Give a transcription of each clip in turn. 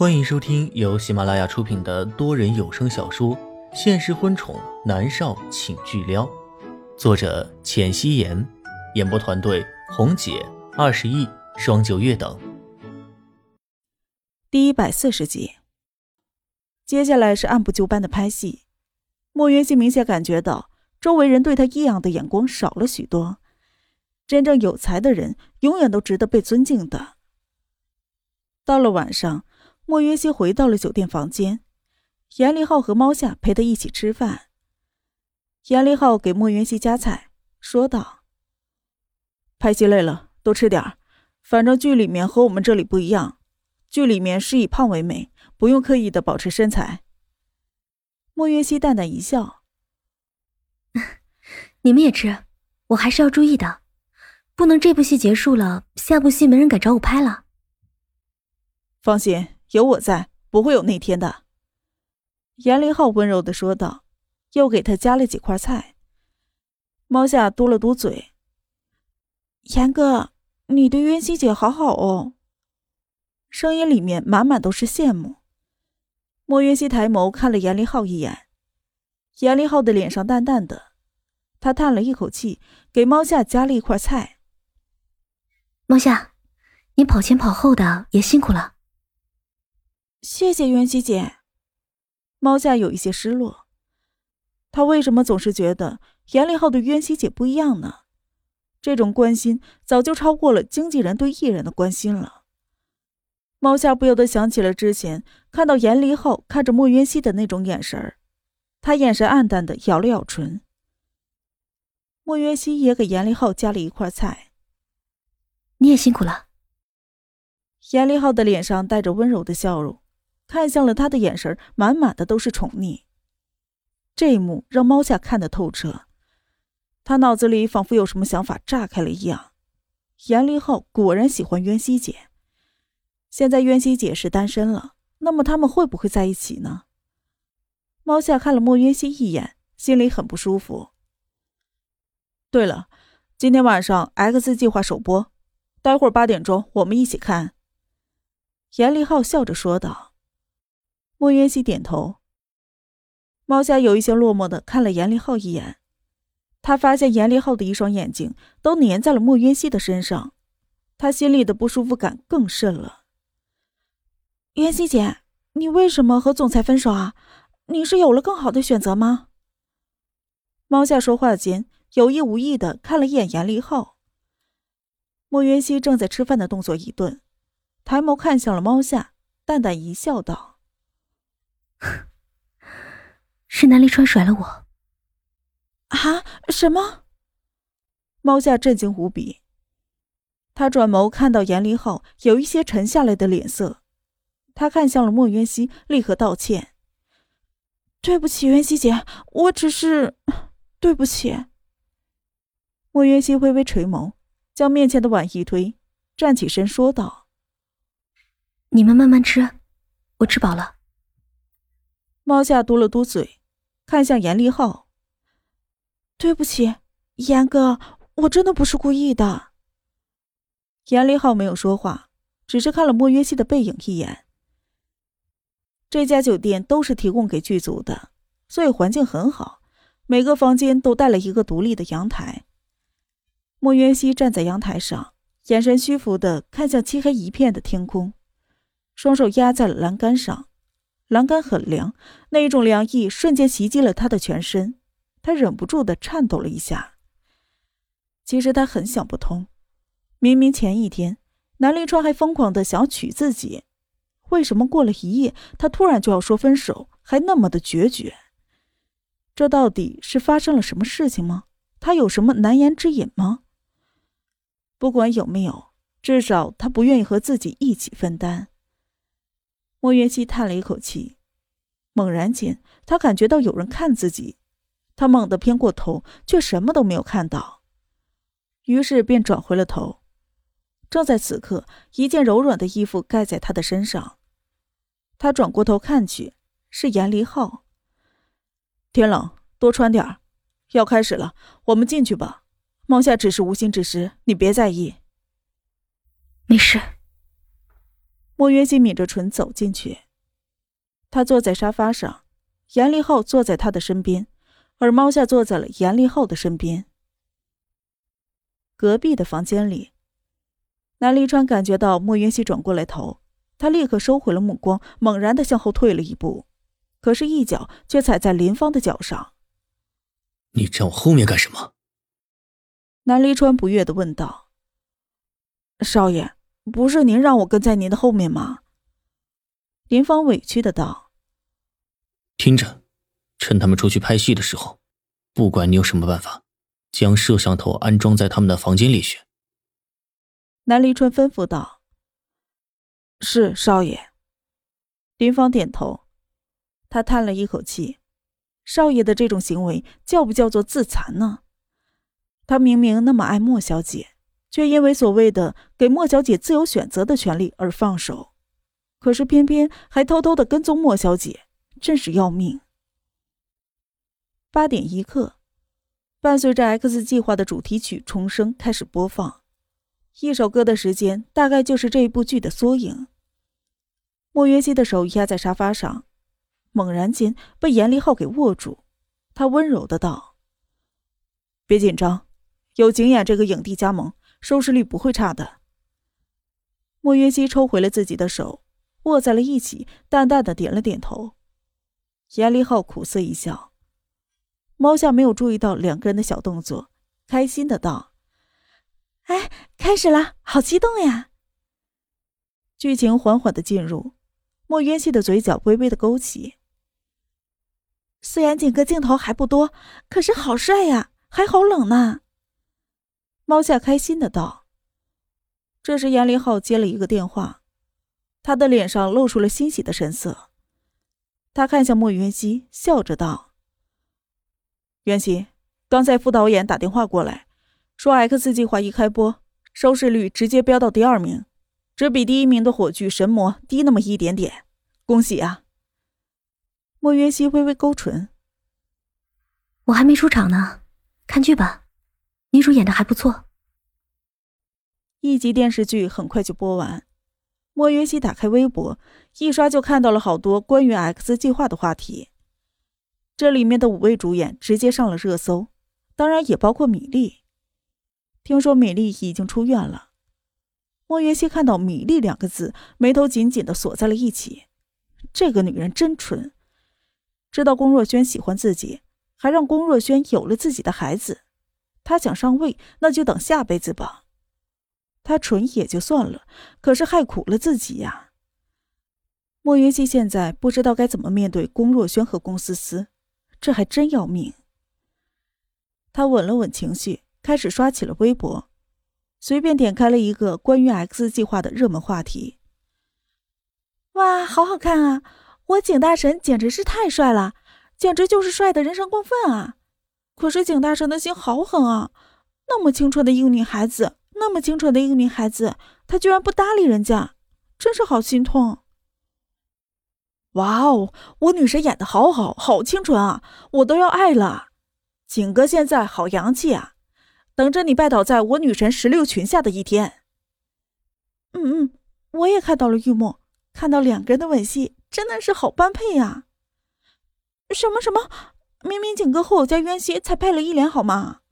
欢迎收听由喜马拉雅出品的多人有声小说《现实婚宠男少请巨撩》，作者浅汐颜，演播团队红姐、21、双九月等。第140集。接下来是按部就班的拍戏，莫云熙明显感觉到周围人对他异样的眼光少了许多，真正有才的人永远都值得被尊敬的。到了晚上，莫云熙回到了酒店房间，严立浩和猫夏陪他一起吃饭。严立浩给莫云熙夹菜，说道：“拍戏累了，多吃点儿，反正剧里面和我们这里不一样，剧里面是以胖为美，不用刻意的保持身材。”莫云熙淡淡一笑：“你们也吃，我还是要注意的，不能这部戏结束了，下部戏没人敢找我拍了。”“放心。”有我在，不会有那天的。”严林浩温柔地说道，又给他加了几块菜。猫夏嘟了嘟嘴：“严哥，你对云熙姐好好哦。”声音里面满满都是羡慕。莫云熙抬眸看了严林浩一眼，严林浩的脸上淡淡的，他叹了一口气，给猫夏加了一块菜：“猫夏，你跑前跑后的也辛苦了。”“谢谢袁熙姐。”猫夏有一些失落，她为什么总是觉得严立浩对袁熙姐不一样呢？这种关心早就超过了经纪人对艺人的关心了。猫夏不由得想起了之前看到严立浩看着莫云熙的那种眼神，她眼神暗淡的咬了咬唇。莫云熙也给严立浩加了一块菜：“你也辛苦了。”严立浩的脸上带着温柔的笑容，看向了他的眼神满满的都是宠溺。这一幕让猫夏看得透彻，他脑子里仿佛有什么想法炸开了一样。严立浩果然喜欢渊熙姐，现在渊熙姐是单身了，那么他们会不会在一起呢？猫夏看了莫渊熙一眼，心里很不舒服。“对了，今天晚上 X 计划首播，待会儿8点钟我们一起看。”严立浩笑着说道。莫渊熙点头。猫夏有一些落寞的看了严立浩一眼，他发现严立浩的一双眼睛都粘在了莫渊熙的身上，他心里的不舒服感更甚了。“渊熙姐，你为什么和总裁分手啊？你是有了更好的选择吗？”猫夏说话间有意无意的看了一眼严立浩。莫渊熙正在吃饭的动作一顿，抬眸看向了猫夏，淡淡一笑道：“是南离川甩了我。”“啊？什么？”猫夏震惊无比，他转眸看到严立浩有一些沉下来的脸色，他看向了莫渊熙，立刻道歉：“对不起，渊熙姐，我只是……对不起。”莫渊熙微微垂眸，将面前的碗一推，站起身说道：“你们慢慢吃，我吃饱了。”猫夏嘟了嘟嘴，看向严立浩：“对不起，严哥，我真的不是故意的。”严立浩没有说话，只是看了莫约西的背影一眼。这家酒店都是提供给剧组的，所以环境很好，每个房间都带了一个独立的阳台。莫约西站在阳台上，眼神虚浮地看向漆黑一片的天空，双手压在了栏杆上，栏杆很凉，那一种凉意瞬间袭击了他的全身，他忍不住的颤抖了一下。其实他很想不通，明明前一天南立川还疯狂的想要娶自己，为什么过了一夜他突然就要说分手，还那么的决绝？这到底是发生了什么事情吗？他有什么难言之隐吗？不管有没有，至少他不愿意和自己一起分担。莫渊熙叹了一口气，猛然间他感觉到有人看自己，他猛地偏过头，却什么都没有看到，于是便转回了头。正在此刻，一件柔软的衣服盖在他的身上，他转过头看去，是严离浩。“天冷，多穿点儿，要开始了，我们进去吧。猫夏只是无心之失，你别在意。”“没事。”莫渊熙抿着唇走进去。他坐在沙发上，严立厚坐在他的身边，而猫夏坐在了严立厚的身边。隔壁的房间里，南立川感觉到莫渊熙转过来头，他立刻收回了目光，猛然地向后退了一步，可是一脚却踩在林芳的脚上。你站我后面干什么？南立川不悦地问道。少爷，不是您让我跟在您的后面吗？林芳委屈的道。听着，趁他们出去拍戏的时候，不管你有什么办法，将摄像头安装在他们的房间里去。南离川吩咐道。是，少爷。林芳点头，他叹了一口气，少爷的这种行为叫不叫做自残呢？他明明那么爱莫小姐，却因为所谓的给莫小姐自由选择的权利而放手。可是偏偏还偷偷地跟踪莫小姐，真是要命。8点1刻，伴随着 X 计划的主题曲重生开始播放，一首歌的时间大概就是这一部剧的缩影。莫渊熙的手压在沙发上，猛然间被严立浩给握住，他温柔的道：别紧张，有景演这个影帝加盟，收视率不会差的。莫渊熙抽回了自己的手，握在了一起，淡淡的点了点头。严立浩苦涩一笑，猫夏没有注意到两个人的小动作，开心的道：哎，开始了，好激动呀。剧情缓缓的进入，莫渊熙的嘴角微微的勾起。虽然景哥镜头还不多，可是好帅呀，还好冷呢。猫夏开心的道。这时严立浩接了一个电话，他的脸上露出了欣喜的神色。他看向莫渊熙，笑着道：渊熙，刚才副导演打电话过来，说 X 计划一开播，收视率直接飙到第2名，只比第1名的火剧《神魔》低那么一点点，恭喜啊。莫渊熙微微勾唇：我还没出场呢，看剧吧，女主演的还不错。一集电视剧很快就播完，莫渊熙打开微博，一刷就看到了好多关于 X 计划的话题。这里面的5位主演直接上了热搜，当然也包括米粒。听说米粒已经出院了。莫渊熙看到米粒两个字，眉头紧紧地锁在了一起。这个女人真蠢，知道龚若轩喜欢自己，还让龚若轩有了自己的孩子。她想上位，那就等下辈子吧。他蠢也就算了，可是害苦了自己呀。莫云熙现在不知道该怎么面对龚若轩和龚思思，这还真要命。他稳了稳情绪，开始刷起了微博，随便点开了一个关于 X 计划的热门话题。哇，好好看啊，我景大神简直是太帅了，简直就是帅的人神共愤啊。可是景大神的心好狠啊，那么青春的一个女孩子，她居然不搭理人家，真是好心痛。哇哦，我女神演的好好，好清纯啊，我都要爱了。景哥现在好洋气啊，等着你拜倒在我女神16裙下的一天。我也看到了玉梦，看到两个人的吻戏，真的是好般配啊。什么？明明景哥和我家渊熙才配了1年好吗？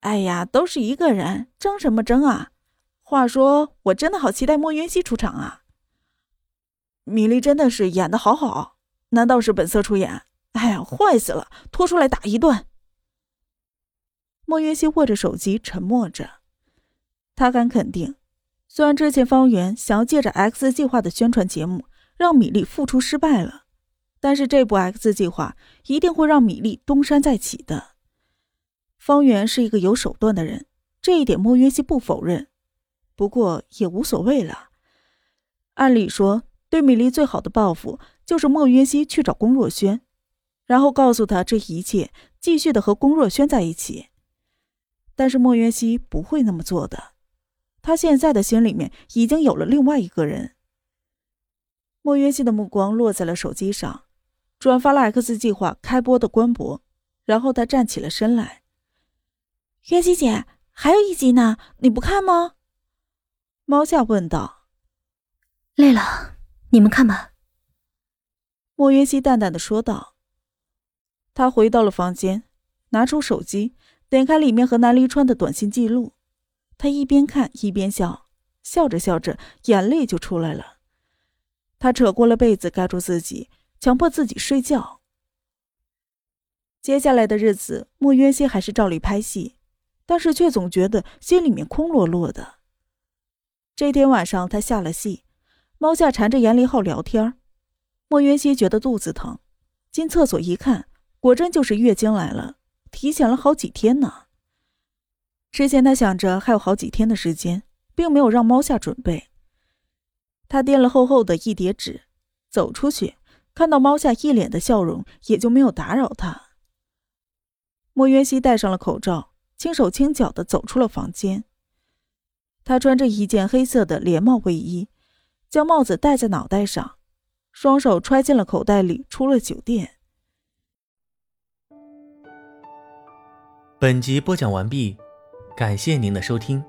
哎呀，都是一个人，争什么争啊？话说，我真的好期待莫渊熙出场啊！米莉真的是演的好好，难道是本色出演？哎呀，坏死了，拖出来打一顿！莫渊熙握着手机沉默着，他敢肯定，虽然之前方圆想要借着 X 计划的宣传节目让米莉复出失败了，但是这部 X 计划一定会让米莉东山再起的。方圆是一个有手段的人，这一点莫渊熙不否认，不过也无所谓了。按理说，对米莉最好的报复就是莫渊熙去找龚若轩，然后告诉他这一切，继续的和龚若轩在一起。但是莫渊熙不会那么做的，他现在的心里面已经有了另外一个人。莫渊熙的目光落在了手机上，转发了 X 计划开播的官博，然后他站起了身来。渊熙姐，还有一集呢，你不看吗？猫夏问道。累了，你们看吧。莫云熙淡淡的说道。他回到了房间，拿出手机，点开里面和南离川的短信记录。他一边看一边笑，笑着笑着，眼泪就出来了。他扯过了被子盖住自己，强迫自己睡觉。接下来的日子，莫渊熙还是照例拍戏，但是却总觉得心里面空落落的。这天晚上他下了戏，猫夏缠着严离浩聊天，莫渊熙觉得肚子疼，进厕所一看，果真就是月经来了，提前了好几天呢。之前他想着还有好几天的时间，并没有让猫夏准备。他垫了厚厚的一叠纸，走出去，看到猫夏一脸的笑容，也就没有打扰他。莫渊熙戴上了口罩，轻手轻脚地走出了房间。他穿着一件黑色的连帽卫衣，将帽子戴在脑袋上，双手揣进了口袋里，出了酒店。本集播讲完毕，感谢您的收听。